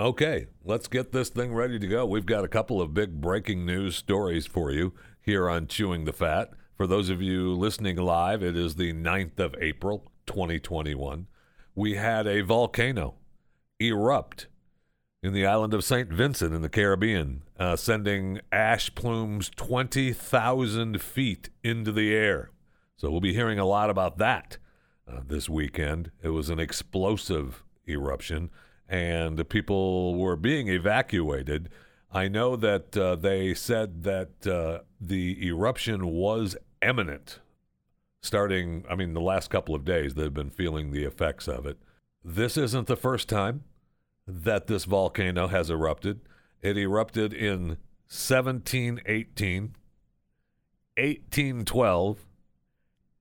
Okay, let's get this thing ready to go. We've got a couple of big breaking news stories for you here on Chewing the Fat. For those of you listening live, it is the 9th of April, 2021. We had a volcano erupt in the island of St. Vincent in the Caribbean, sending ash plumes 20,000 feet into the air. So we'll be hearing a lot about that this weekend. It was an explosive eruption, and the people were being evacuated. I know that they said that the eruption was imminent. Starting, the last couple of days, they've been feeling the effects of it. This isn't the first time that this volcano has erupted. It erupted in 1718, 1812,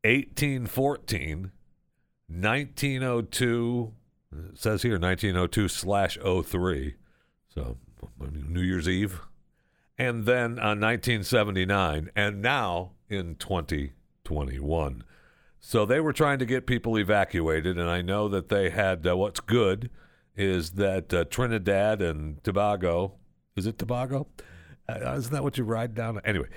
1814, 1902. It says here 1902/03, so New Year's Eve, and then 1979, and now in 2021. So they were trying to get people evacuated, and I know that they had, what's good is that Trinidad and Tobago, is it Tobago? Isn't that what you ride down? Anyway,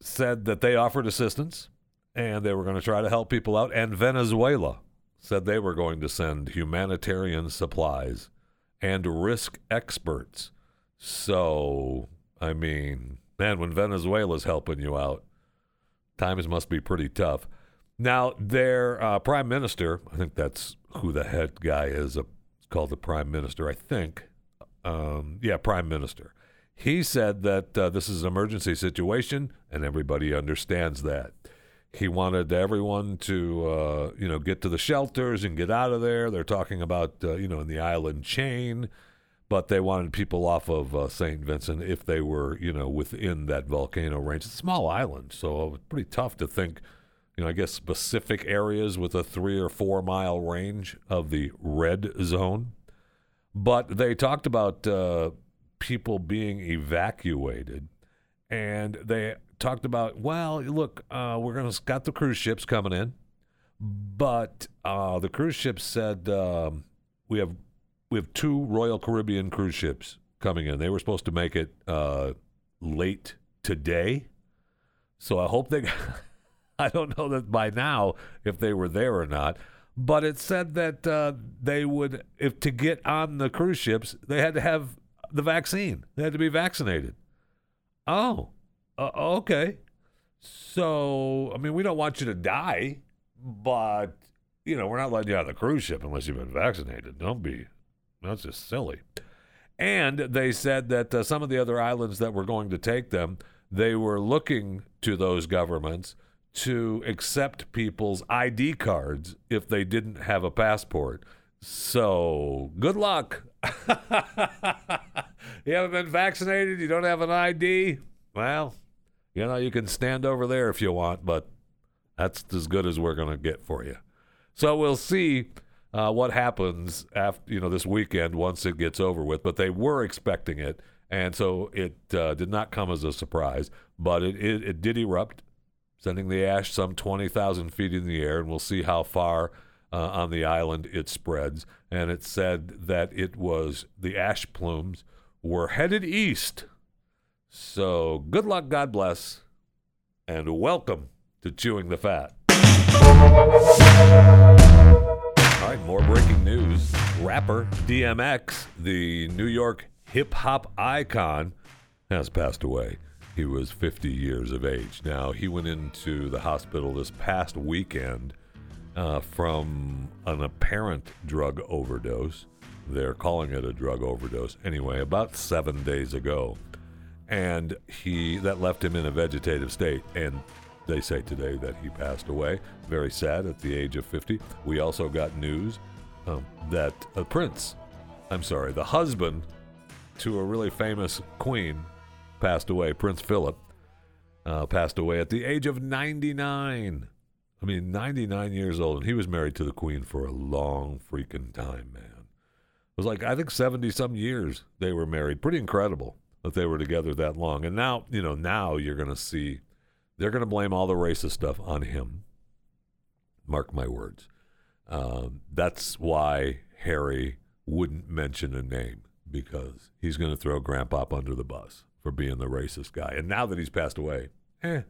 said that they offered assistance, and they were going to try to help people out, and Venezuela said they were going to send humanitarian supplies and risk experts. So, man, when Venezuela's helping you out, times must be pretty tough. Now, their prime minister, I think that's who the head guy is, called the prime minister, I think. Prime minister. He said that this is an emergency situation, and everybody understands that. He wanted everyone to, get to the shelters and get out of there. They're talking about, in the island chain, but they wanted people off of St. Vincent if they were, within that volcano range. It's a small island, so it's pretty tough to think, I guess specific areas with a 3 or 4 mile range of the red zone. But they talked about people being evacuated, and they talked about, we're going to got the cruise ships coming in, but the cruise ships said we have 2 Royal Caribbean cruise ships coming in. They were supposed to make it late today, so I hope they I don't know that by now if they were there or not, but it said that they would, if to get on the cruise ships, they had to have the vaccine. They had to be vaccinated. Oh, okay. So, we don't want you to die, but, we're not letting you out of the cruise ship unless you've been vaccinated. That's just silly. And they said that some of the other islands that were going to take them, they were looking to those governments to accept people's ID cards if they didn't have a passport. So, good luck. You haven't been vaccinated, you don't have an ID. Well, you can stand over there if you want, but that's as good as we're going to get for you. So we'll see what happens after, this weekend once it gets over with. But they were expecting it, and so it did not come as a surprise. But it did erupt, sending the ash some 20,000 feet in the air, and we'll see how far on the island it spreads. And it said that the ash plumes were headed east. So, good luck, God bless, and welcome to Chewing the Fat. All right, more breaking news. Rapper DMX, the New York hip-hop icon, has passed away. He was 50 years of age. Now, he went into the hospital this past weekend from an apparent drug overdose. They're calling it a drug overdose. Anyway, about 7 days ago. And that left him in a vegetative state. And they say today that he passed away. Very sad at the age of 50. We also got news that the husband to a really famous queen passed away. Prince Philip passed away at the age of 99. 99 years old. And he was married to the queen for a long freaking time, man. It was 70-some years they were married. Pretty incredible that they were together that long. And now, now you're going to see, they're going to blame all the racist stuff on him. Mark my words. That's why Harry wouldn't mention a name because he's going to throw Grandpop under the bus for being the racist guy. And now that he's passed away, he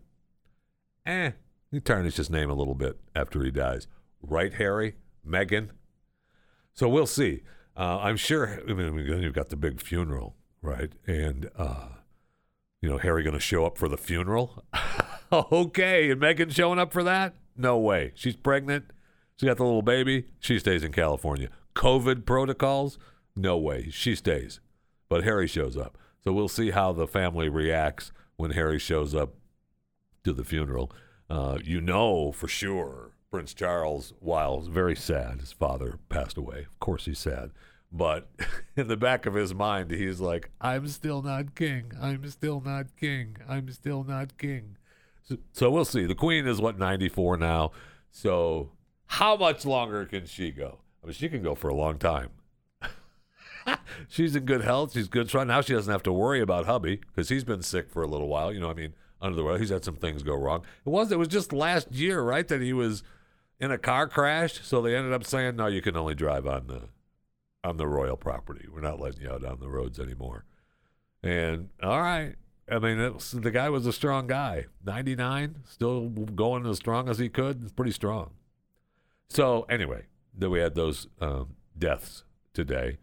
tarnished his name a little bit after he dies. Right, Harry? Meghan? So we'll see. I'm sure, I mean, you've got the big funeral, right? And, Harry going to show up for the funeral? Okay. And Meghan showing up for that? No way. She's pregnant. She got the little baby. She stays in California. COVID protocols? No way. She stays. But Harry shows up. So we'll see how the family reacts when Harry shows up to the funeral. For sure, Prince Charles, while very sad, his father passed away. Of course he's sad. But in the back of his mind, he's like, I'm still not king. I'm still not king. I'm still not king. So we'll see. The queen is, 94 now? So how much longer can she go? I mean, she can go for a long time. She's in good health. She's good. Now she doesn't have to worry about hubby because he's been sick for a little while. Under the weather. He's had some things go wrong. It was just last year, right, that he was in a car crash. So they ended up saying, no, you can only drive on the royal property. We're not letting you out on the roads anymore. And all right. I mean, the guy was a strong guy. 99, still going as strong as he could. It's pretty strong. So anyway, then we had those deaths today.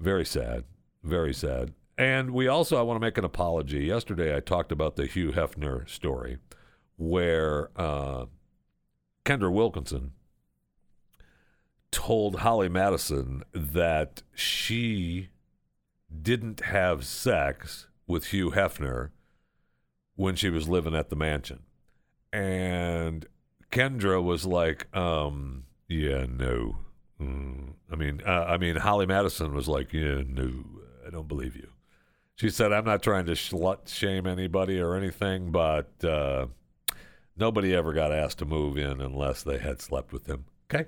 Very sad. Very sad. And I want to make an apology. Yesterday I talked about the Hugh Hefner story where Kendra Wilkinson told Holly Madison that she didn't have sex with Hugh Hefner when she was living at the mansion. And Kendra was like, yeah, no. Holly Madison was like, yeah, no, I don't believe you. She said, I'm not trying to slut shame anybody or anything, but nobody ever got asked to move in unless they had slept with him. Okay?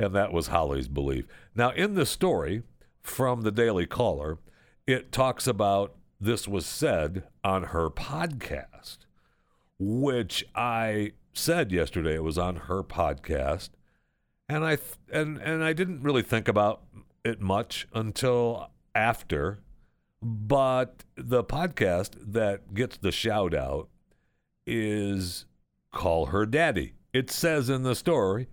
And that was Holly's belief. Now, in the story from the Daily Caller, it talks about this was said on her podcast, which I said yesterday it was on her podcast. And I didn't really think about it much until after. But the podcast that gets the shout out is Call Her Daddy. It says in the story,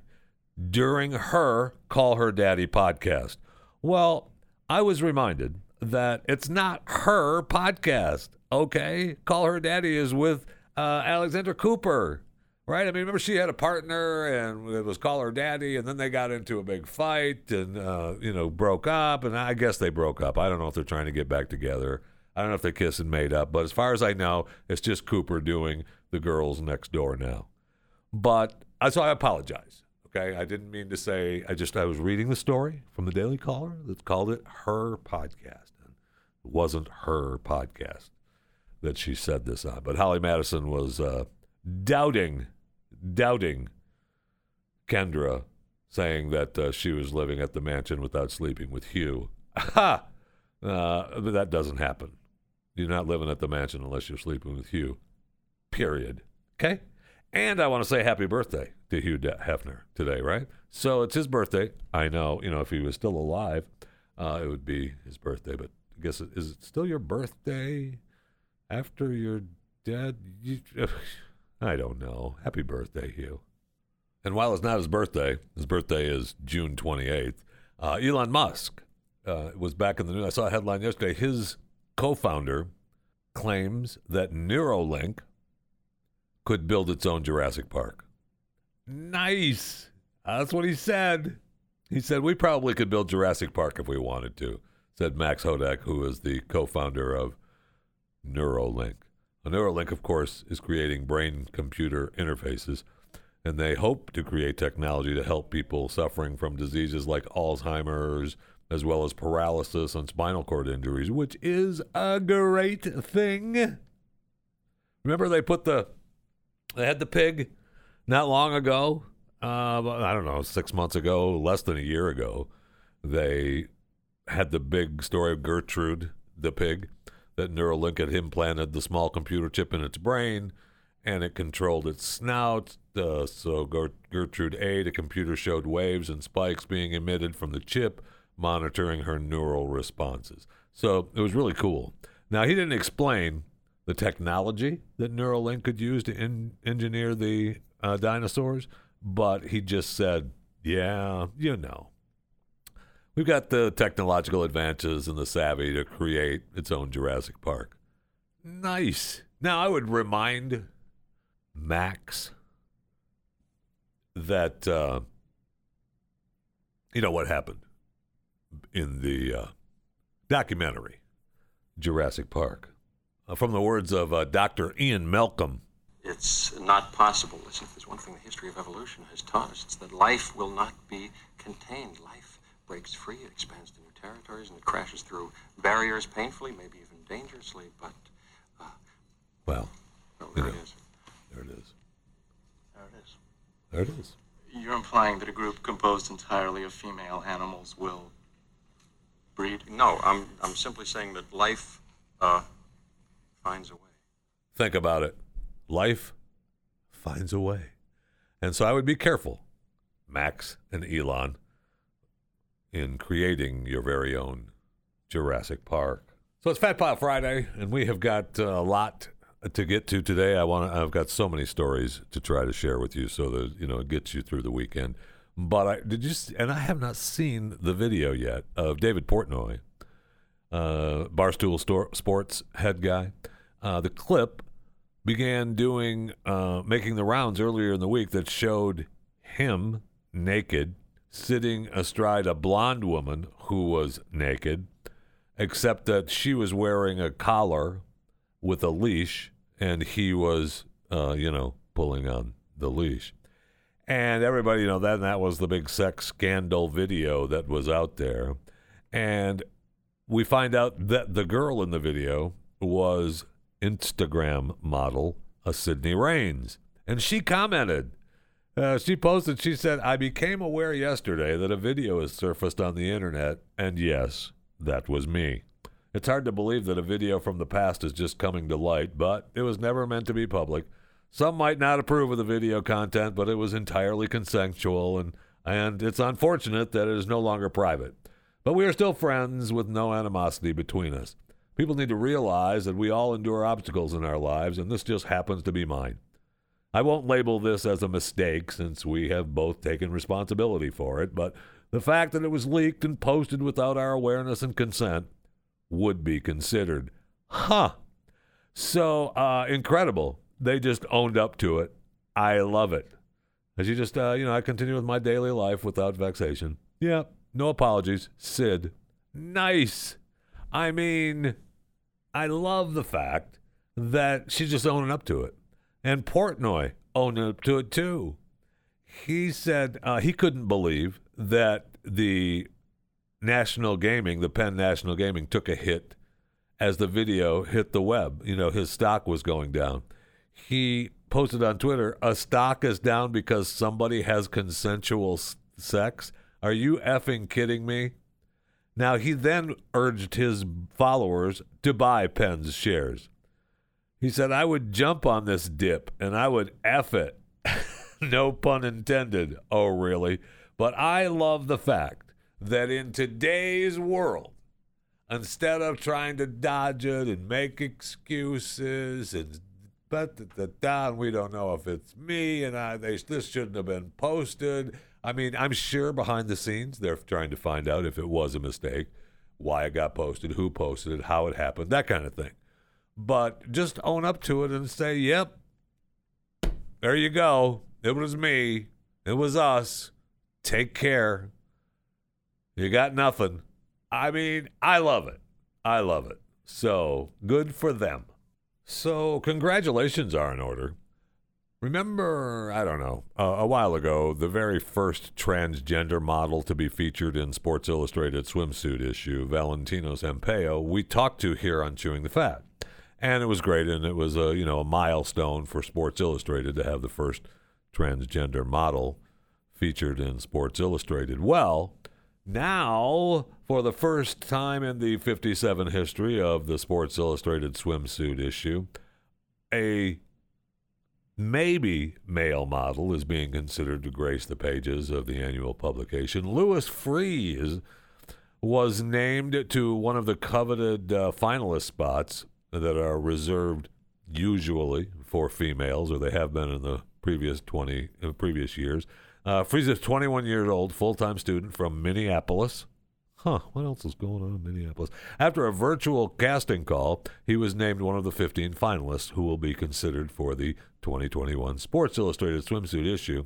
during her Call Her Daddy podcast. Well, I was reminded that it's not her podcast, okay? Call Her Daddy is with Alexander Cooper, right? I mean, remember she had a partner and it was Call Her Daddy, and then they got into a big fight and, broke up. And I guess they broke up. I don't know if they're trying to get back together. I don't know if they kissed and made up. But as far as I know, it's just Cooper doing the Girls Next Door now. But so I apologize, okay? I didn't mean to say, I was reading the story from the Daily Caller that called it her podcast. It wasn't her podcast that she said this on. But Holly Madison was doubting Kendra, saying that she was living at the mansion without sleeping with Hugh. Ha! That doesn't happen. You're not living at the mansion unless you're sleeping with Hugh. Period. Okay? And I want to say happy birthday to Hugh Hefner today, right? So it's his birthday. I know, if he was still alive, it would be his birthday. But I guess, is it still your birthday after you're dead? I don't know. Happy birthday, Hugh. And while it's not his birthday is June 28th, Elon Musk was back in the news. I saw a headline yesterday. His co-founder claims that Neuralink could build its own Jurassic Park. Nice. That's what he said. He said, we probably could build Jurassic Park if we wanted to, said Max Hodak, who is the co-founder of Neuralink. Neuralink, of course, is creating brain-computer interfaces, and they hope to create technology to help people suffering from diseases like Alzheimer's, as well as paralysis and spinal cord injuries, which is a great thing. Remember they had the pig not long ago, I don't know, 6 months ago, less than a year ago, they had the big story of Gertrude, the pig, that Neuralink had implanted the small computer chip in its brain, and it controlled its snout. So Gertrude ate, a computer showed waves and spikes being emitted from the chip, monitoring her neural responses. So it was really cool. Now, he didn't explain the technology that Neuralink could use to engineer the dinosaurs, but he just said, yeah, you know, we've got the technological advances and the savvy to create its own Jurassic Park. Nice. Now, I would remind Max that, you know, what happened in the documentary, Jurassic Park. From the words of Dr. Ian Malcolm. It's not possible. As if there's one thing the history of evolution has taught us, it's that life will not be contained. Life breaks free, it expands to new territories, and it crashes through barriers painfully, maybe even dangerously, but... well, there it is. There it is. There it is. There it is. You're implying that a group composed entirely of female animals will breed? No, I'm simply saying that life finds a way. Think about it. Life finds a way. And so I would be careful, Max and Elon, in creating your very own Jurassic Park. So it's Fat Pile Friday, and we have got a lot to get to today. I've got so many stories to try to share with you, so that you know it gets you through the weekend. But I have not seen the video yet of David Portnoy, Barstool Sports head guy. The clip began making the rounds earlier in the week that showed him naked, sitting astride a blonde woman who was naked, except that she was wearing a collar with a leash. And he was, pulling on the leash. And everybody, that was the big sex scandal video that was out there. And we find out that the girl in the video was Instagram model, a Sydney Raines. And she commented. She posted, she said, I became aware yesterday that a video has surfaced on the internet. And yes, that was me. It's hard to believe that a video from the past is just coming to light, but it was never meant to be public. Some might not approve of the video content, but it was entirely consensual, and it's unfortunate that it is no longer private. But we are still friends with no animosity between us. People need to realize that we all endure obstacles in our lives, and this just happens to be mine. I won't label this as a mistake, since we have both taken responsibility for it, but the fact that it was leaked and posted without our awareness and consent would be considered. Huh. So incredible. They just owned up to it. I love it. As you just, I continue with my daily life without vexation. Yeah, no apologies. Sid. Nice. I mean, I love the fact that she's just owning up to it. And Portnoy owned up to it too. He said he couldn't believe that the Penn National Gaming took a hit as the video hit the web. His stock was going down. He posted on Twitter, a stock is down because somebody has consensual sex. Are you effing kidding me? Now, he then urged his followers to buy Penn's shares. He said, I would jump on this dip and I would eff it. No pun intended. Oh, really? But I love the fact that in today's world, instead of trying to dodge it and make excuses and we don't know if it's me and this shouldn't have been posted. I mean, I'm sure behind the scenes they're trying to find out if it was a mistake, why it got posted, who posted it, how it happened, that kind of thing. But just own up to it and say, yep, there you go. It was me. It was us. Take care. You got nothing. I mean, I love it. I love it. So, good for them. So, congratulations are in order. Remember, I don't know, a while ago, the very first transgender model to be featured in Sports Illustrated swimsuit issue, Valentino Sampaio, we talked to here on Chewing the Fat. And it was great, and it was a milestone for Sports Illustrated to have the first transgender model featured in Sports Illustrated. Well... now, for the first time in the 57 history of the Sports Illustrated swimsuit issue, a maybe male model is being considered to grace the pages of the annual publication. Louis Freese was named to one of the coveted finalist spots that are reserved usually for females, or they have been in the previous years. Freese is 21 years old, full-time student from Minneapolis. What else is going on in Minneapolis? After a virtual casting call, he was named one of the 15 finalists who will be considered for the 2021 Sports Illustrated swimsuit issue.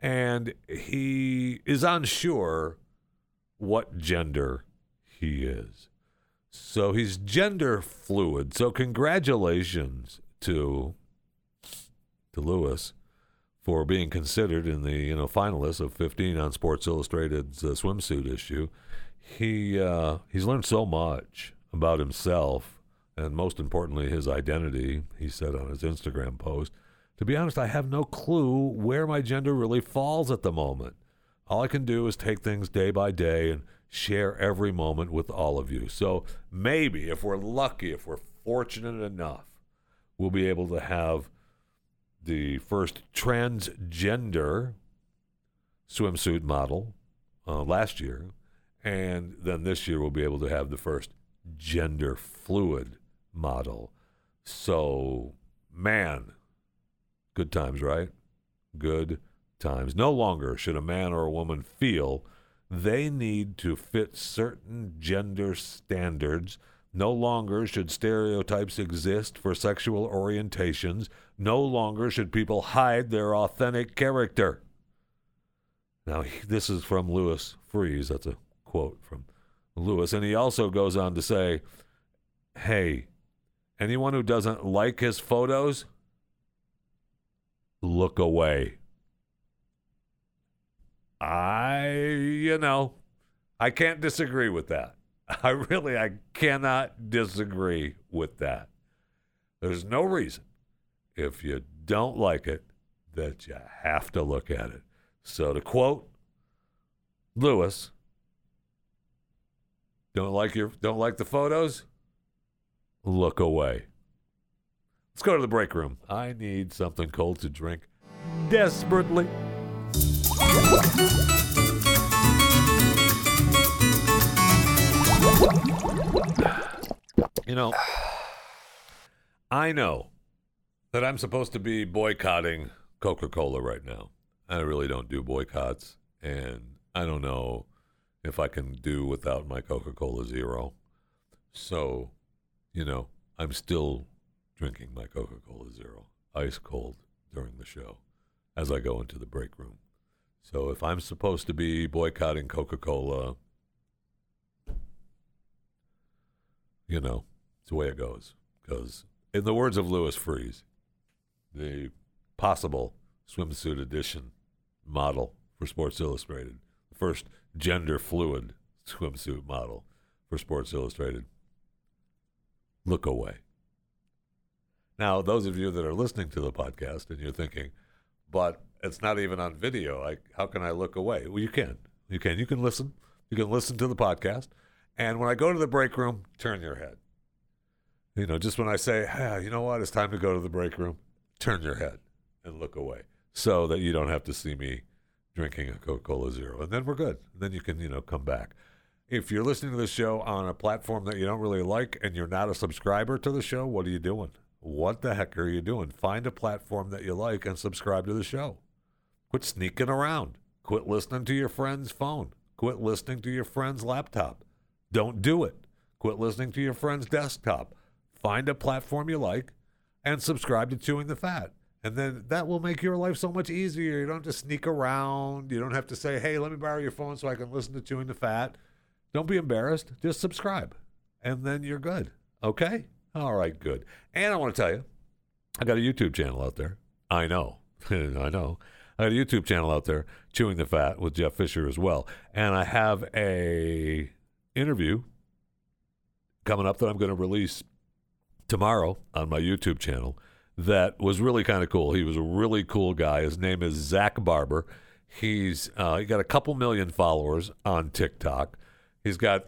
And he is unsure what gender he is. So he's gender fluid. So congratulations to Louis for being considered in the finalists of 15 on Sports Illustrated's swimsuit issue. He's learned so much about himself and, most importantly, his identity, he said on his Instagram post. To be honest, I have no clue where my gender really falls at the moment. All I can do is take things day by day and share every moment with all of you. So maybe if we're lucky, if we're fortunate enough, we'll be able to have the first transgender swimsuit model last year. And then this year we'll be able to have the first gender fluid model. So, man, good times, right? Good times. No longer should a man or a woman feel they need to fit certain gender standards. No longer should stereotypes exist for sexual orientations. No longer should people hide their authentic character. Now, this is from Louis Freese. That's a quote from Louis, and he also goes on to say, hey, anyone who doesn't like his photos, look away. I can't disagree with that. I cannot disagree with that. There's no reason, if you don't like it, that you have to look at it. So to quote Louis, don't like the photos? Look away. Let's go to the break room. I need something cold to drink desperately. I know that I'm supposed to be boycotting Coca-Cola right now. I really don't do boycotts, and I don't know if I can do without my Coca-Cola Zero. So, I'm still drinking my Coca-Cola Zero, ice cold, during the show as I go into the break room. So if I'm supposed to be boycotting Coca-Cola, it's the way it goes. Because in the words of Louis Freese, the possible swimsuit edition model for Sports Illustrated, the first gender fluid swimsuit model for Sports Illustrated, look away. Now, those of you that are listening to the podcast and you're thinking, but it's not even on video, how can I look away? Well, you can. You can listen to the podcast. And when I go to the break room, turn your head. Just when I say, you know what, it's time to go to the break room, turn your head and look away so that you don't have to see me drinking a Coca-Cola Zero, and then we're good. Then you can, come back. If you're listening to the show on a platform that you don't really like and you're not a subscriber to the show, what are you doing? What the heck are you doing? Find a platform that you like and subscribe to the show. Quit sneaking around. Quit listening to your friend's phone. Quit listening to your friend's laptop. Don't do it. Quit listening to your friend's desktop. Find a platform you like and subscribe to Chewing the Fat. And then that will make your life so much easier. You don't have to sneak around. You don't have to say, hey, let me borrow your phone so I can listen to Chewing the Fat. Don't be embarrassed. Just subscribe. And then you're good. Okay? All right, good. And I want to tell you, I got a YouTube channel out there. I know. I know. I got a YouTube channel out there, Chewing the Fat with Jeff Fisher as well. And I have a interview coming up that I'm going to release tomorrow on my YouTube channel. That was really kind of cool. He was a really cool guy. His name is Zack Barbour. He's he got a couple million followers on TikTok. He's got,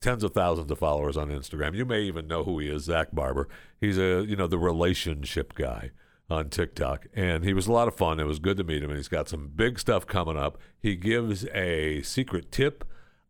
tens of thousands of followers on Instagram. You may even know who he is, Zack Barbour. He's the relationship guy on TikTok. And he was a lot of fun. It was good to meet him. And he's got some big stuff coming up. He gives a secret tip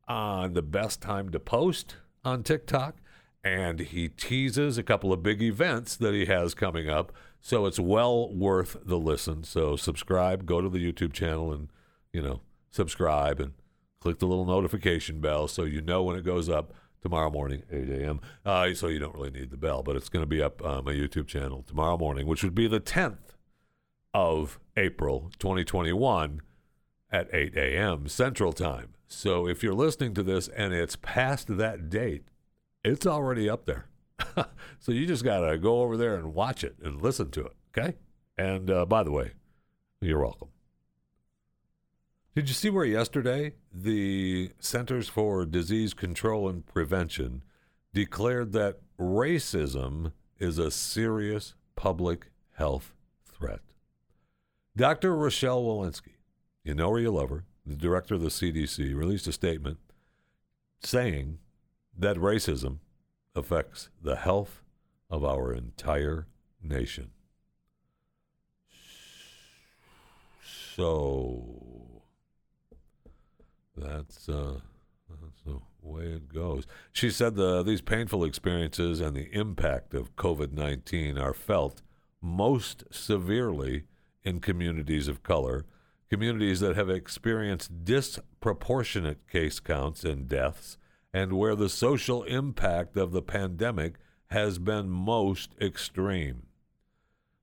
on the best time to post on TikTok, and he teases a couple of big events that he has coming up. So it's well worth the listen. So subscribe, go to the YouTube channel and, you know, subscribe and click the little notification bell so you know when it goes up tomorrow morning, 8 a.m. So you don't really need the bell, but it's going to be up on my YouTube channel tomorrow morning, which would be the 10th of April 2021 at 8 a.m. Central Time. So if you're listening to this and it's past that date, it's already up there. So you just got to go over there and watch it and listen to it, okay? And by the way, you're welcome. Did you see where yesterday the Centers for Disease Control and Prevention declared that racism is a serious public health threat? Dr. Rochelle Walensky, you know her, you love her, the director of the CDC, released a statement saying that racism affects the health of our entire nation. So that's the way it goes. She said these painful experiences and the impact of COVID-19 are felt most severely in communities of color, communities that have experienced disproportionate case counts and deaths, and where the social impact of the pandemic has been most extreme.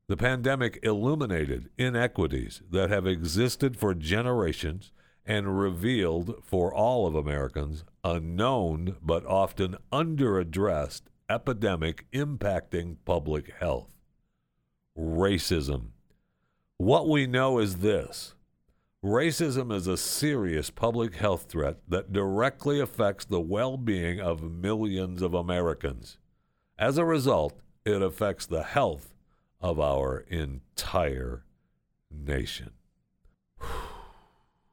The pandemic illuminated inequities that have existed for generations and revealed for all of Americans a known but often underaddressed epidemic impacting public health: racism. What we know is this: racism is a serious public health threat that directly affects the well-being of millions of Americans. As a result, it affects the health of our entire nation.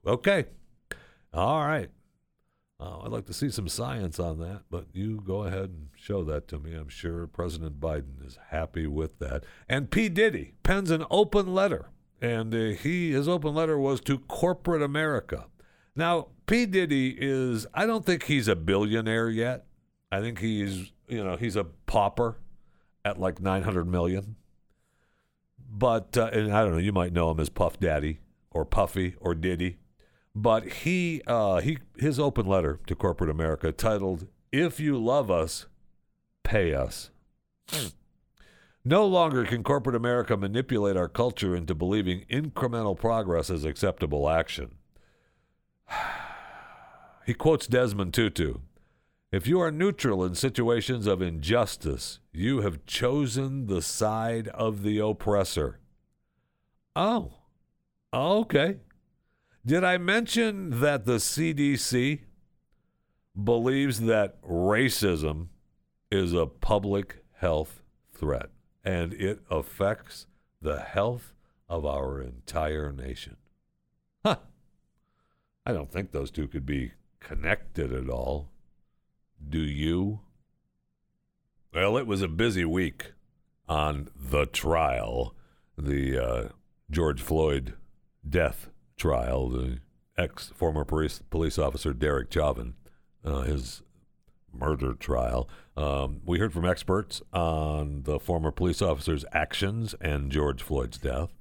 Okay. All right. I'd like to see some science on that, but you go ahead and show that to me. I'm sure President Biden is happy with that. And P. Diddy pens an open letter, and his open letter was to corporate America. Now, P. Diddy I don't think he's a billionaire yet. I think he's a pauper at like $900 million. But, and I don't know, you might know him as Puff Daddy or Puffy or Diddy. But his open letter to corporate America, titled "If You Love Us, Pay Us." No longer can corporate America manipulate our culture into believing incremental progress is acceptable action. He quotes Desmond Tutu: "If you are neutral in situations of injustice, you have chosen the side of the oppressor." Oh, okay. Did I mention that the CDC believes that racism is a public health threat and it affects the health of our entire nation? Huh. I don't think those two could be connected at all. Do you? Well, it was a busy week on the trial, the George Floyd death trial. The ex-former police officer Derek Chauvin, his murder trial. We heard from experts on the former police officer's actions and George Floyd's death.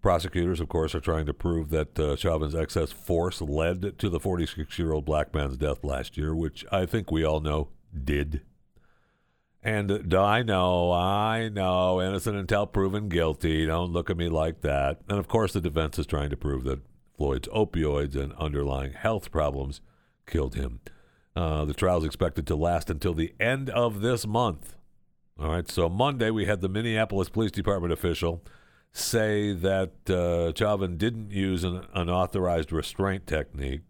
Prosecutors, of course, are trying to prove that Chauvin's excess force led to the 46-year-old black man's death last year, which I think we all know did. And I know, innocent until proven guilty. Don't look at me like that. And of course, the defense is trying to prove that Floyd's opioids and underlying health problems killed him. The trial is expected to last until the end of this month. All right, so Monday we had the Minneapolis Police Department official say that Chauvin didn't use an unauthorized restraint technique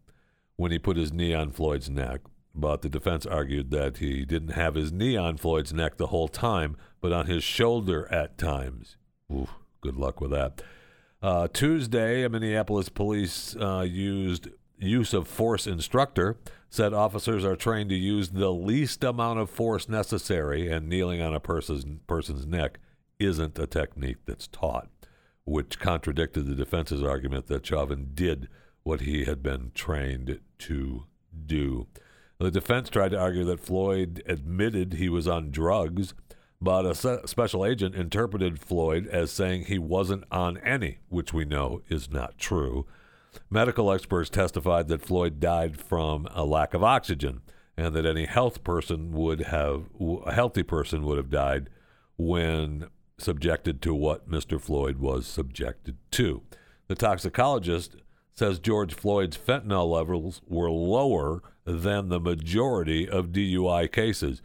when he put his knee on Floyd's neck. But the defense argued that he didn't have his knee on Floyd's neck the whole time, but on his shoulder at times. Oof, good luck with that. Tuesday, a Minneapolis police use of force instructor said officers are trained to use the least amount of force necessary, and kneeling on a person's neck isn't a technique that's taught, which contradicted the defense's argument that Chauvin did what he had been trained to do. The defense tried to argue that Floyd admitted he was on drugs, but a special agent interpreted Floyd as saying he wasn't on any, which we know is not true. Medical experts testified that Floyd died from a lack of oxygen, and that any healthy person would have died when subjected to what Mr. Floyd was subjected to. The toxicologist says George Floyd's fentanyl levels were lower than the majority of DUI cases.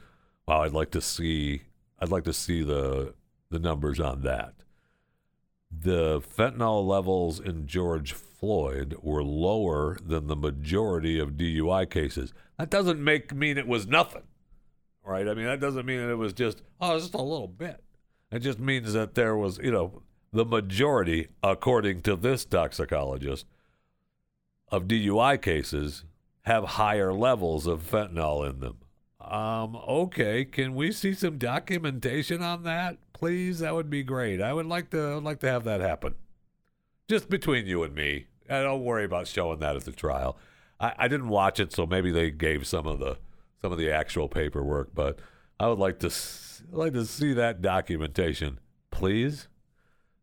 Wow, I'd like to see the numbers on that. The fentanyl levels in George Floyd were lower than the majority of DUI cases. That doesn't mean it was nothing, right? I mean, that doesn't mean it was just, oh, it's just a little bit. It just means that there was, the majority, according to this toxicologist, of DUI cases have higher levels of fentanyl in them. Okay, can we see some documentation on that, please? That would be great. I would like to have that happen. Just between you and me. I don't worry about showing that at the trial. I didn't watch it, so maybe they gave some of the actual paperwork, but I would like to see that documentation, please.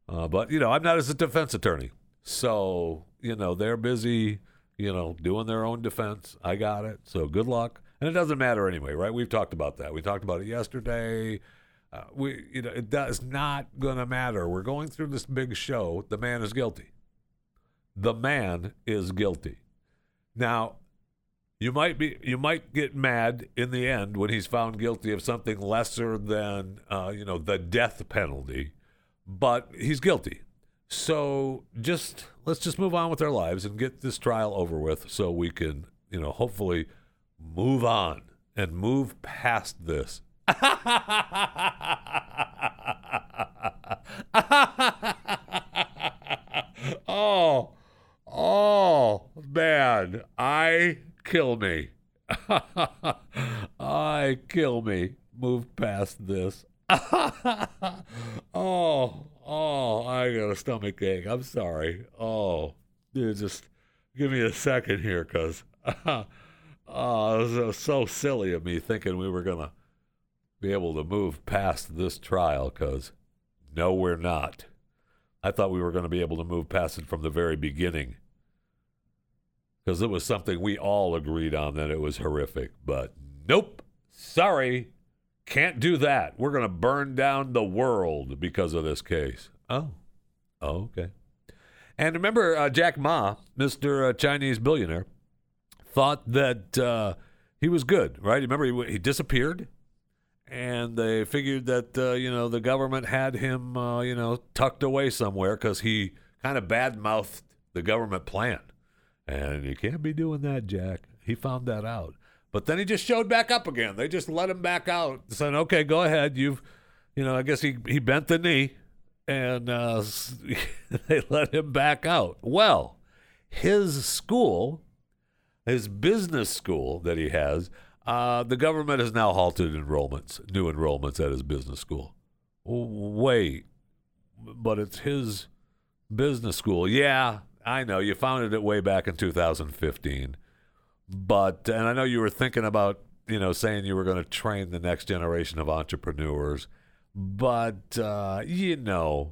But I'm not as a defense attorney, so they're busy, doing their own defense. I got it. So good luck. And it doesn't matter anyway, right? We've talked about that. We talked about it yesterday. It does not gonna matter. We're going through this big show. The man is guilty. The man is guilty. Now, you might get mad in the end when he's found guilty of something lesser than the death penalty, but he's guilty. So let's move on with our lives and get this trial over with, so we can hopefully move on and move past this. Oh, man. I kill me. Move past this. Oh, I got a stomach ache. I'm sorry. Oh, dude, just give me a second here, because it was so silly of me thinking we were going to be able to move past this trial, because no, we're not. I thought we were going to be able to move past it from the very beginning, because it was something we all agreed on that it was horrific. But nope, sorry, can't do that. We're going to burn down the world because of this case. Oh, okay. And remember, Jack Ma, Mr. Chinese billionaire, thought that he was good, right? Remember, he disappeared. And they figured that, the government had him, tucked away somewhere, because he kind of bad-mouthed the government plan. And you can't be doing that, Jack. He found that out. But then he just showed back up again. They just let him back out, saying, okay, go ahead. I guess he bent the knee, and they let him back out. Well, his business school that he has, the government has now halted new enrollments at his business school. Wait, but it's his business school. Yeah, I know. You founded it way back in 2015. But, and I know you were thinking about, saying you were going to train the next generation of entrepreneurs. But, we're not going to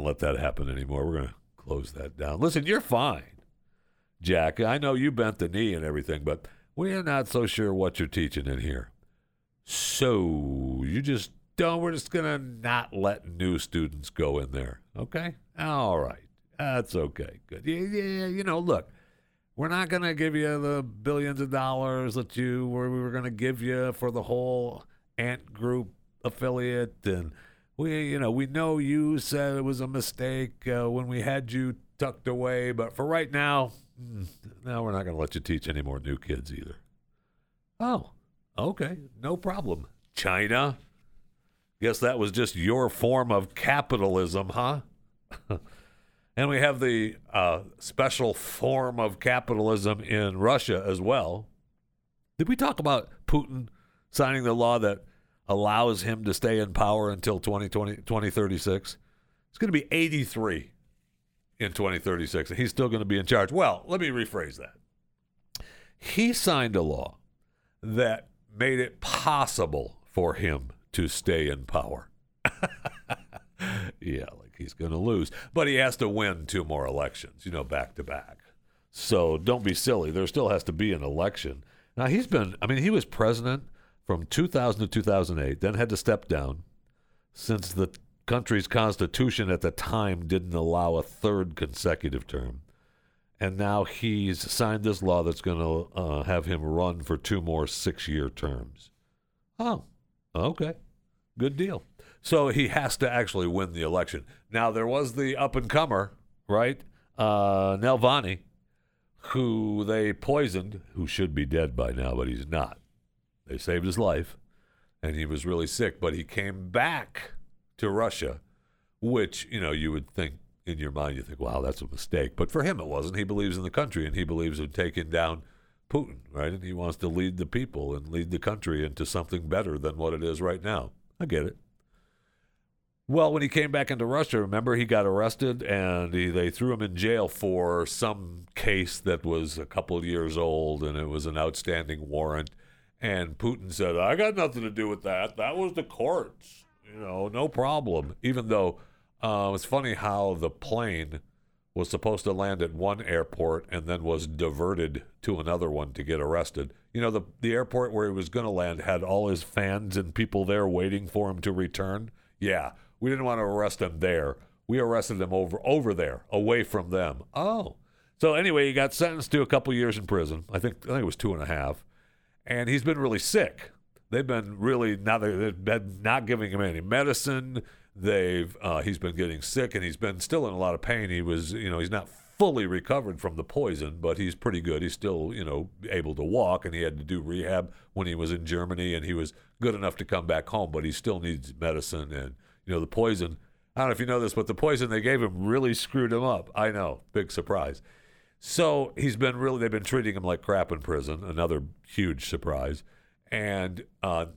let that happen anymore. We're going to close that down. Listen, you're fine, Jack. I know you bent the knee and everything, but we're not so sure what you're teaching in here. So we're just going to not let new students go in there. Okay? All right. That's okay. Good. Yeah, look, we're not going to give you the billions of dollars that we were going to give you for the whole Ant Group affiliate. And we know you said it was a mistake when we had you tucked away, but for right now, no, we're not going to let you teach any more new kids either. Oh, okay. No problem, China. Guess that was just your form of capitalism, huh? And we have the special form of capitalism in Russia as well. Did we talk about Putin signing the law that allows him to stay in power until 2036? It's going to be 83. In 2036, and he's still going to be in charge. Well, let me rephrase that. He signed a law that made it possible for him to stay in power. Yeah, like he's going to lose. But he has to win two more elections, you know, back to back. So don't be silly. There still has to be an election. Now, he's been, I mean, he was president from 2000 to 2008, then had to step down since the country's constitution at the time didn't allow a third consecutive term. And now he's signed this law that's going to have him run for two more 6-year terms. Oh, okay. Good deal. So he has to actually win the election. Now, there was the up-and-comer, right? Navalny, who they poisoned, who should be dead by now, but he's not. They saved his life, and he was really sick. But he came back to Russia, which, you know, you would think, in your mind, you think, wow, that's a mistake. But for him, it wasn't. He believes in the country, and he believes in taking down Putin, right? And he wants to lead the people and lead the country into something better than what it is right now. I get it. Well, when he came back into Russia, remember, he got arrested, and they threw him in jail for some case that was a couple of years old, and it was an outstanding warrant. And Putin said, I got nothing to do with that. That was the courts. You know, no problem. Even though... it's funny how the plane was supposed to land at one airport and then was diverted to another one to get arrested. You know, the airport where he was going to land had all his fans and people there waiting for him to return. Yeah, we didn't want to arrest him there. We arrested him over there, away from them. Oh. So anyway, he got sentenced to a couple years in prison. I think it was 2.5. And he's been really sick. They've been really not giving him any medicine. He's been getting sick, and he's been still in a lot of pain. He was, you know, he's not fully recovered from the poison, but he's pretty good. He's still, you know, able to walk, and he had to do rehab when he was in Germany, and he was good enough to come back home, but he still needs medicine. And, you know, the poison, I don't know if you know this, but the poison they gave him really screwed him up. I know, big surprise. So they've been treating him like crap in prison, another huge surprise. And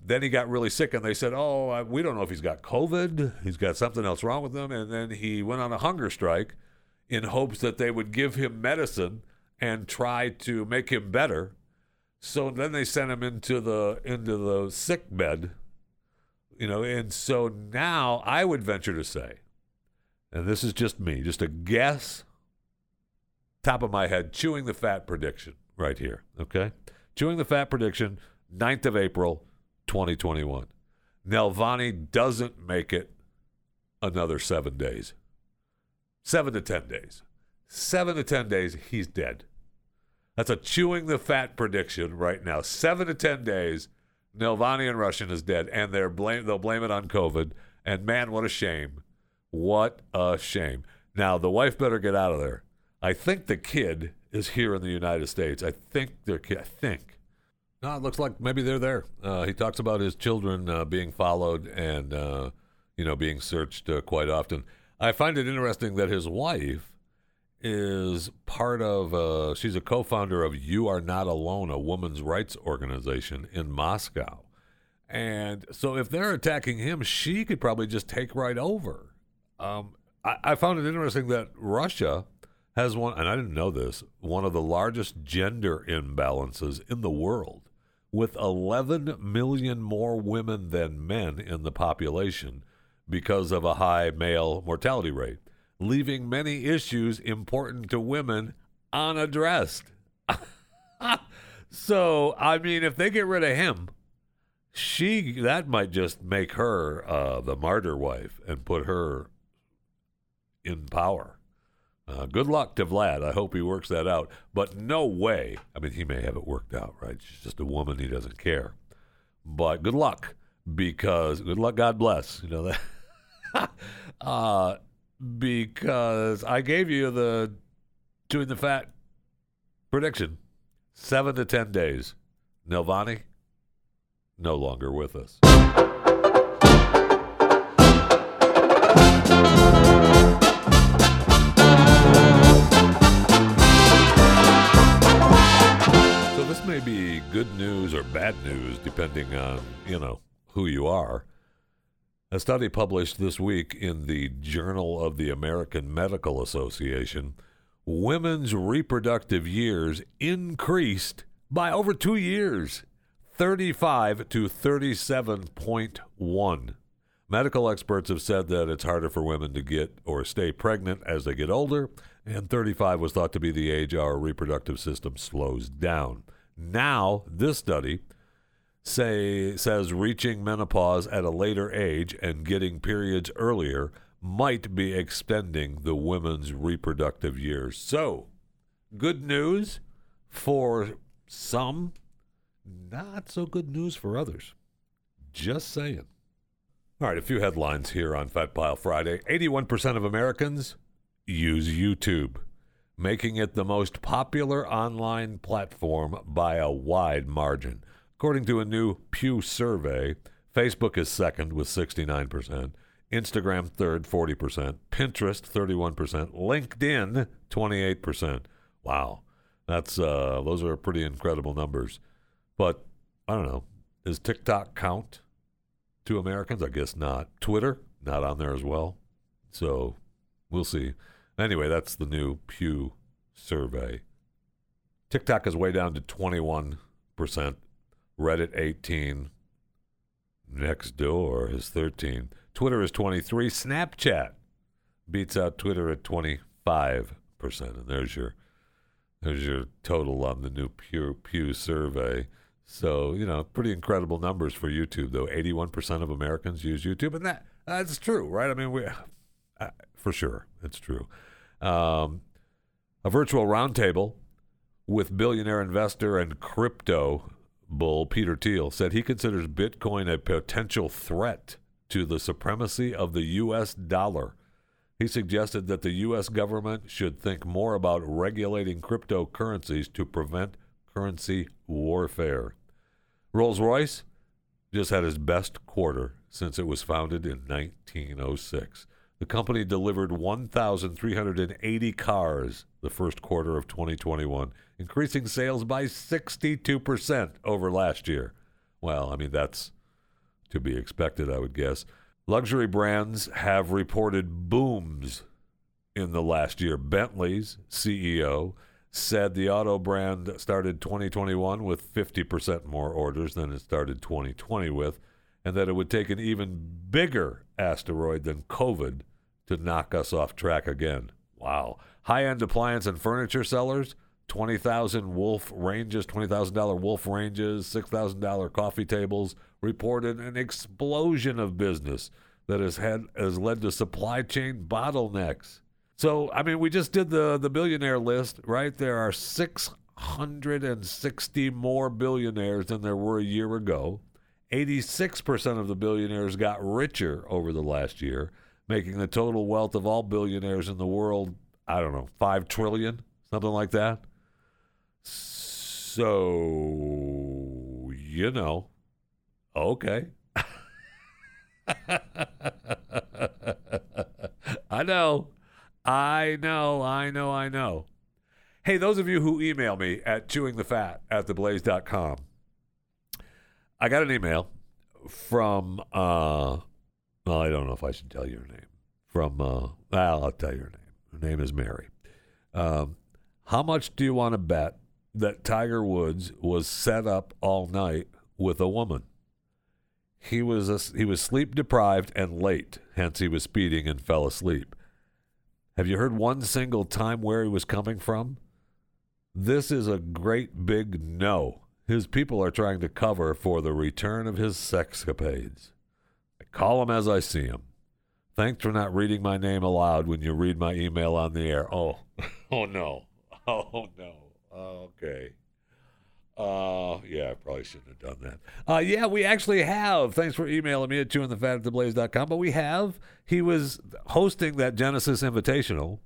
then he got really sick, and they said, oh, we don't know if he's got COVID. He's got something else wrong with him. And then he went on a hunger strike in hopes that they would give him medicine and try to make him better. So then they sent him into the sick bed, you know. And so now I would venture to say, and this is just me, just a guess, top of my head, Chewing the Fat prediction right here, okay? Chewing the Fat prediction, 9th of April, 2021. Navalny doesn't make it another 7 days. 7 to 10 days. 7 to 10 days, he's dead. That's a Chewing the Fat prediction right now. 7 to 10 days, Navalny in Russian is dead, and they'll blame it on COVID. And man, what a shame. What a shame. Now, the wife better get out of there. I think the kid is here in the United States. No, it looks like maybe they're there. He talks about his children being followed and, you know, being searched quite often. I find it interesting that his wife is part of, she's a co-founder of You Are Not Alone, a women's rights organization in Moscow. And so if they're attacking him, she could probably just take right over. I found it interesting that Russia has one, and I didn't know this, one of the largest gender imbalances in the world, with 11 million more women than men in the population because of a high male mortality rate, leaving many issues important to women unaddressed. So, I mean, if they get rid of him, that might just make her the martyr wife and put her in power. Good luck to Vlad. I hope he works that out. But no way. I mean, he may have it worked out, right? She's just a woman. He doesn't care. But good luck, because good luck, God bless. You know that. Because I gave you the Chewing the Fat prediction. 7 to 10 days. Navalny, no longer with us. May be good news or bad news, depending on, you know, who you are. A study published this week in the Journal of the American Medical Association, women's reproductive years increased by over 2 years, 35 to 37.1. Medical experts have said that it's harder for women to get or stay pregnant as they get older, and 35 was thought to be the age our reproductive system slows down. Now, this study says reaching menopause at a later age and getting periods earlier might be extending the women's reproductive years. So, good news for some, not so good news for others. Just saying. All right, a few headlines here on Fat Pile Friday. 81% of Americans use YouTube, making it the most popular online platform by a wide margin. According to a new Pew survey, Facebook is second with 69%, Instagram third, 40%, Pinterest 31%, LinkedIn 28%. Wow, those are pretty incredible numbers. But I don't know, does TikTok count? To Americans, I guess not. Twitter, not on there as well. So we'll see. Anyway, that's the new Pew survey. TikTok is way down to 21%. Reddit, 18%. Nextdoor is 13%. Twitter is 23%. Snapchat beats out Twitter at 25%. And there's your total on the new Pew survey. So, pretty incredible numbers for YouTube, though. 81% of Americans use YouTube, and that's true, right? I mean, for sure, it's true. A virtual roundtable with billionaire investor and crypto bull Peter Thiel said he considers Bitcoin a potential threat to the supremacy of the U.S. dollar. He suggested that the U.S. government should think more about regulating cryptocurrencies to prevent currency warfare. Rolls-Royce just had its best quarter since it was founded in 1906. The company delivered 1,380 cars the first quarter of 2021, increasing sales by 62% over last year. Well, I mean, that's to be expected, I would guess. Luxury brands have reported booms in the last year. Bentley's CEO said the auto brand started 2021 with 50% more orders than it started 2020 with, and that it would take an even bigger asteroid than COVID to knock us off track again. Wow. High-end appliance and furniture sellers, $20,000 Wolf Ranges, $6,000 coffee tables, reported an explosion of business that has led to supply chain bottlenecks. So, I mean, we just did the billionaire list, right? There are 660 more billionaires than there were a year ago. 86% of the billionaires got richer over the last year, making the total wealth of all billionaires in the world, I don't know, $5 trillion, something like that. So, okay. I know. Hey, those of you who email me at chewingthefat@theblaze.com, I got an email from, I don't know if I should tell you her name. I'll tell you her name. Her name is Mary. How much do you want to bet that Tiger Woods was set up all night with a woman? He was sleep deprived and late, hence he was speeding and fell asleep. Have you heard one single time where he was coming from? This is a great big no. His people are trying to cover for the return of his sexcapades. I call him as I see him. Thanks for not reading my name aloud when you read my email on the air. Oh, no. Okay. Yeah, I probably shouldn't have done that. Yeah, we actually have. Thanks for emailing me at chewingthefat@theblaze.com. But we have. He was hosting that Genesis Invitational,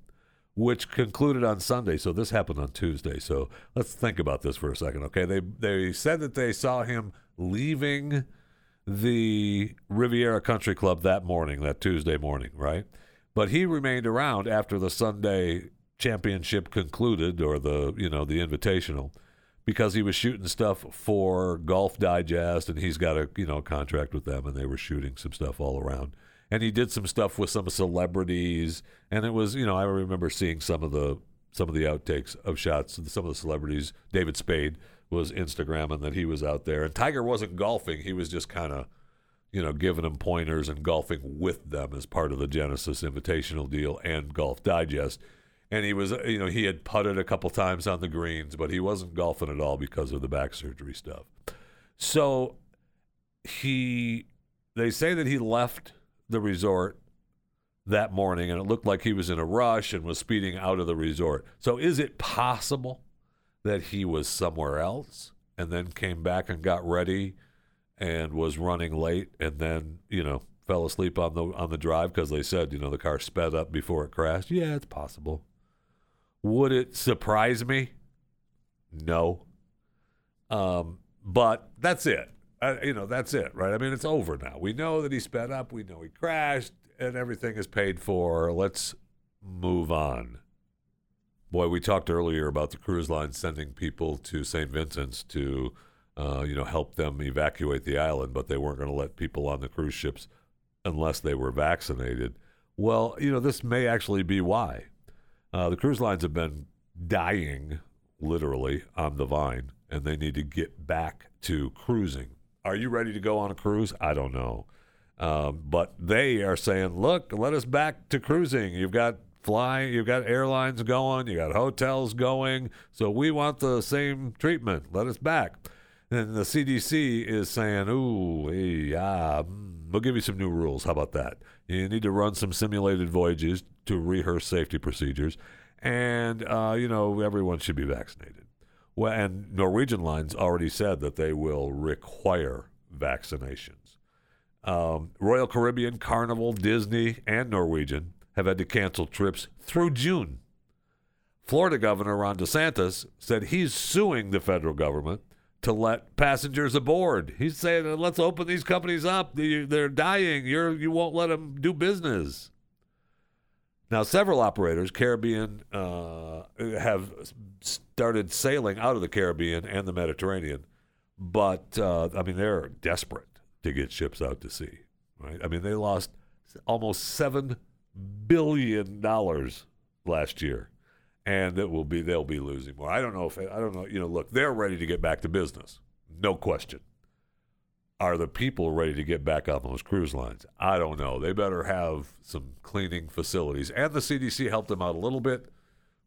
which concluded on Sunday. So this happened on Tuesday. So let's think about this for a second, okay? They said that they saw him leaving the Riviera Country Club that Tuesday morning, right? But he remained around after the Sunday championship concluded, or the Invitational, because he was shooting stuff for Golf Digest, and he's got a contract with them, and they were shooting some stuff all around. And he did some stuff with some celebrities, and it was, I remember seeing some of the some of the outtakes of shots. Some of the celebrities, David Spade was Instagramming that he was out there. And Tiger wasn't golfing. He was just kind of, you know, giving them pointers and golfing with them as part of the Genesis Invitational deal and Golf Digest. And he was, you know, he had putted a couple times on the greens, but he wasn't golfing at all because of the back surgery stuff. So they say that he left the resort that morning, and it looked like he was in a rush and was speeding out of the resort. So is it possible that he was somewhere else and then came back and got ready and was running late and then, you know, fell asleep on the drive because they said, you know, the car sped up before it crashed? Yeah, it's possible. Would it surprise me? No. But that's it. That's it, right? I mean, it's over now. We know that he sped up. We know he crashed, and everything is paid for. Let's move on. Boy, we talked earlier about the cruise line sending people to St. Vincent's to, help them evacuate the island, but they weren't going to let people on the cruise ships unless they were vaccinated. Well, this may actually be why. The cruise lines have been dying, literally, on the vine, and they need to get back to cruising. Are you ready to go on a cruise? I don't know. But they are saying, look, let us back to cruising. You've got flying, you've got airlines going, you got hotels going, so we want the same treatment. Let us back. And the CDC is saying, we'll give you some new rules. How about that? You need to run some simulated voyages to rehearse safety procedures. And, everyone should be vaccinated. Well, and Norwegian Lines already said that they will require vaccinations. Royal Caribbean, Carnival, Disney, and Norwegian have had to cancel trips through June. Florida Governor Ron DeSantis said he's suing the federal government to let passengers aboard. He's saying, let's open these companies up. They're dying. You won't let them do business. Now, several operators, Caribbean, have started sailing out of the Caribbean and the Mediterranean, but they're desperate to get ships out to sea, right? I mean, they lost almost $7 billion last year, and they'll be losing more. I don't know. Look, they're ready to get back to business, no question. Are the people ready to get back on those cruise lines? I don't know. They better have some cleaning facilities. And the CDC helped them out a little bit.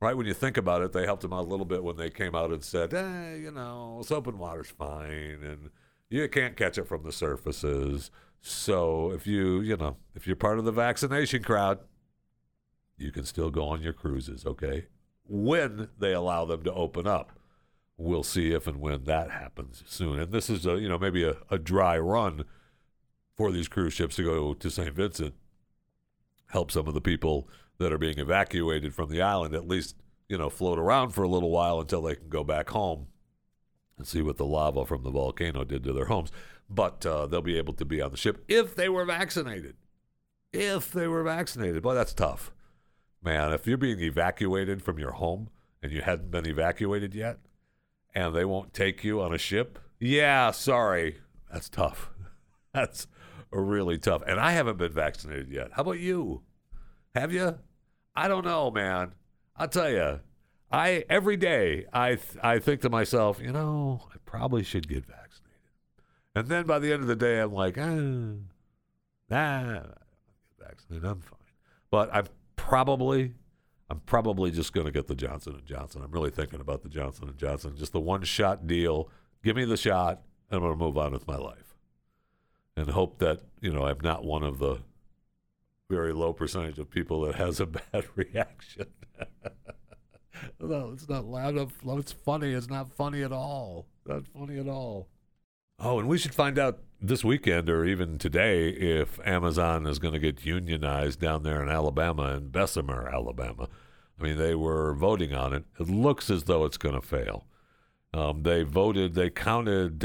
Right? When you think about it, they helped them out a little bit when they came out and said, soap and water's fine, and you can't catch it from the surfaces. So if you're part of the vaccination crowd, you can still go on your cruises, okay? When they allow them to open up. We'll see if and when that happens soon. And this is maybe a dry run for these cruise ships to go to St. Vincent, help some of the people that are being evacuated from the island, at least, float around for a little while until they can go back home and see what the lava from the volcano did to their homes. But they'll be able to be on the ship if they were vaccinated. Boy, that's tough. Man, if you're being evacuated from your home and you hadn't been evacuated yet, and they won't take you on a ship? Yeah, sorry. That's tough. That's really tough. And I haven't been vaccinated yet. How about you? Have you? I don't know, man. I'll tell you. Every day I think to myself, I probably should get vaccinated. And then by the end of the day, I'm like, I'll get vaccinated. I'm fine. But I'm probably just going to get the Johnson & Johnson. I'm really thinking about the Johnson & Johnson. Just the one-shot deal. Give me the shot, and I'm going to move on with my life. And hope that, I'm not one of the very low percentage of people that has a bad reaction. No, it's not loud enough. It's funny. It's not funny at all. Not funny at all. Oh, and we should find out this weekend or even today if Amazon is going to get unionized down there in Alabama, in Bessemer, Alabama. I mean, they were voting on it. It looks as though it's going to fail. They counted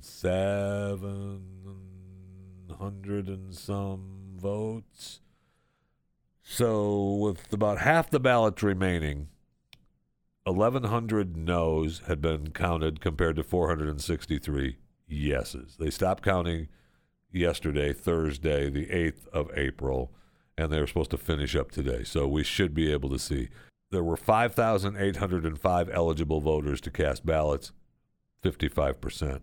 700 and some votes. So with about half the ballots remaining, 1,100 no's had been counted compared to 463 yeses. They stopped counting yesterday, Thursday, the 8th of April, and they were supposed to finish up today. So we should be able to see. there were 5,805 eligible voters to cast ballots. 55%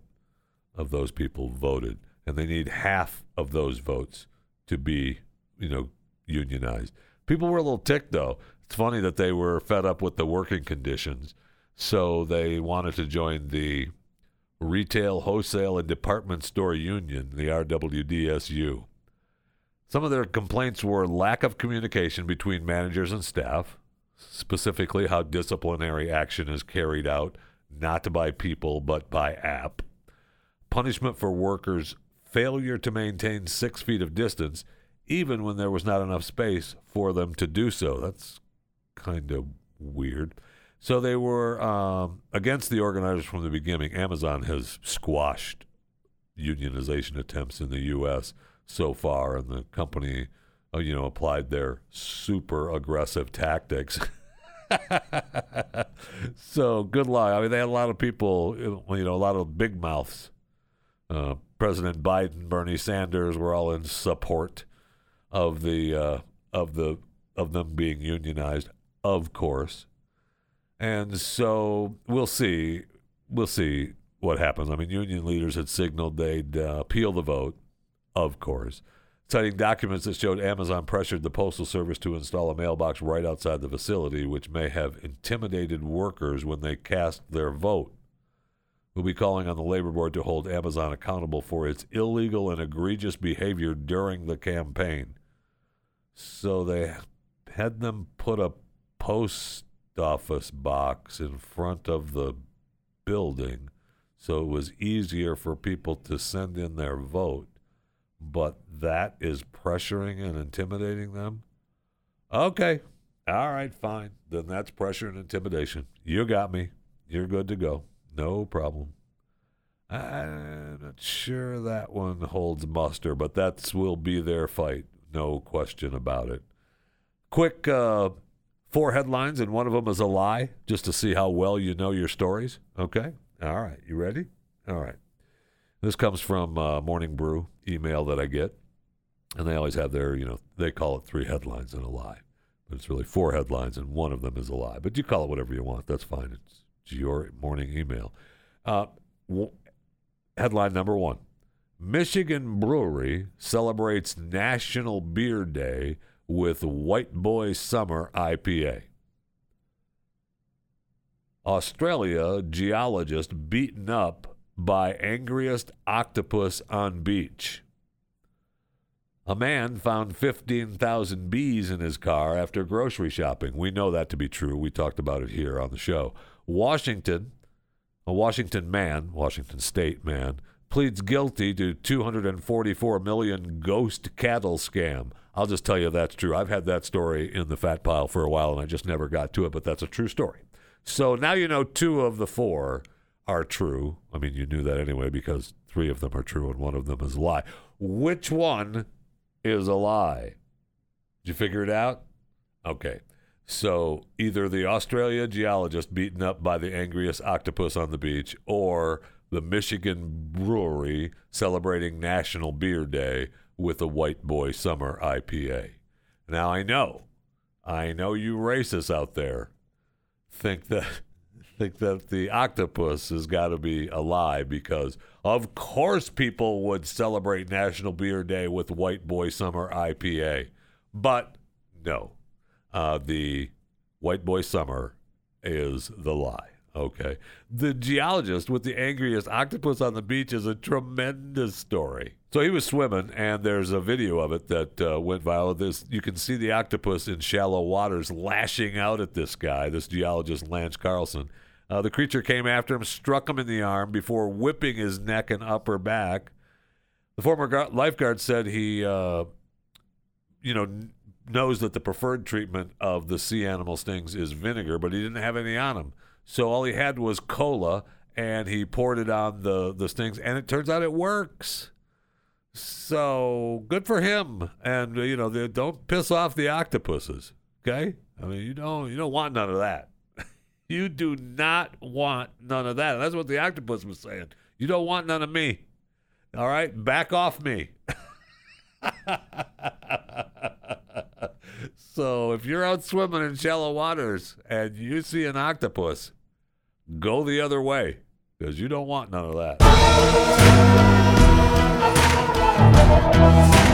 of those people voted, and they need half of those votes to be, you know, unionized. People were a little ticked, though. It's funny that they were fed up with the working conditions, so they wanted to join the Retail, Wholesale, and Department Store Union, the RWDSU. Some of their complaints were lack of communication between managers and staff, specifically how disciplinary action is carried out, not by people, but by app. Punishment for workers, failure to maintain 6 feet of distance, even when there was not enough space for them to do so. That's kind of weird. So they were against the organizers from the beginning. Amazon has squashed unionization attempts in the U.S. so far, and the company, you know, applied their super aggressive tactics. So good luck. I mean, they had a lot of people, you know, a lot of big mouths. President Biden, Bernie Sanders were all in support of the of them being unionized, of course. And so we'll see what happens. I mean, union leaders had signaled they'd appeal the vote, of course, citing documents that showed Amazon pressured the Postal Service to install a mailbox right outside the facility, which may have intimidated workers when they cast their vote. We'll be calling on the Labor Board to hold Amazon accountable for its illegal and egregious behavior during the campaign. So they had them put a post office box in front of the building so it was easier for people to send in their vote. But that is pressuring and intimidating them? Okay. All right, fine. Then that's pressure and intimidation. You got me. You're good to go. No problem. I'm not sure that one holds muster, but that will be their fight. No question about it. Quick, four headlines, and one of them is a lie, just to see how well you know your stories. Okay? All right. You ready? All right. This comes from Morning Brew email that I get, and they always have their, you know, they call it three headlines and a lie, but it's really four headlines, and one of them is a lie. But you call it whatever you want. That's fine. It's your morning email. Headline number one, Michigan Brewery celebrates National Beer Day with White Boy Summer IPA. Australia geologist beaten up by angriest octopus on beach. A man found 15,000 bees in his car after grocery shopping. We know that to be true. We talked about it here on the show. Washington, a Washington state man, pleads guilty to $244 million ghost cattle scam. I'll just tell you that's true. I've had that story in the fat pile for a while, and I just never got to it, but that's a true story. So now you know two of the four are true. I mean, you knew that anyway because three of them are true and one of them is a lie. Which one is a lie? Did you figure it out? Okay. So either the Australia geologist beaten up by the angriest octopus on the beach, or the Michigan brewery celebrating National Beer Day with a White Boy Summer IPA. Now I know you racists out there think that the octopus has got to be a lie, because of course people would celebrate National Beer Day with White Boy Summer IPA. But no, the White Boy Summer is the lie. Okay. The geologist with the angriest octopus on the beach is a tremendous story. So he was swimming, and there's a video of it that went viral. You can see the octopus in shallow waters lashing out at this guy, this geologist Lance Carlson. The creature came after him, struck him in the arm before whipping his neck and upper back. The former lifeguard said he, knows that the preferred treatment of the sea animal stings is vinegar, but he didn't have any on him. So all he had was cola, and he poured it on the stings, and it turns out it works. So good for him. And, you know, don't piss off the octopuses, okay? I mean, you don't want none of that. You do not want none of that. That's what the octopus was saying. You don't want none of me, all right? Back off me. So if you're out swimming in shallow waters and you see an octopus, go the other way, because you don't want none of that.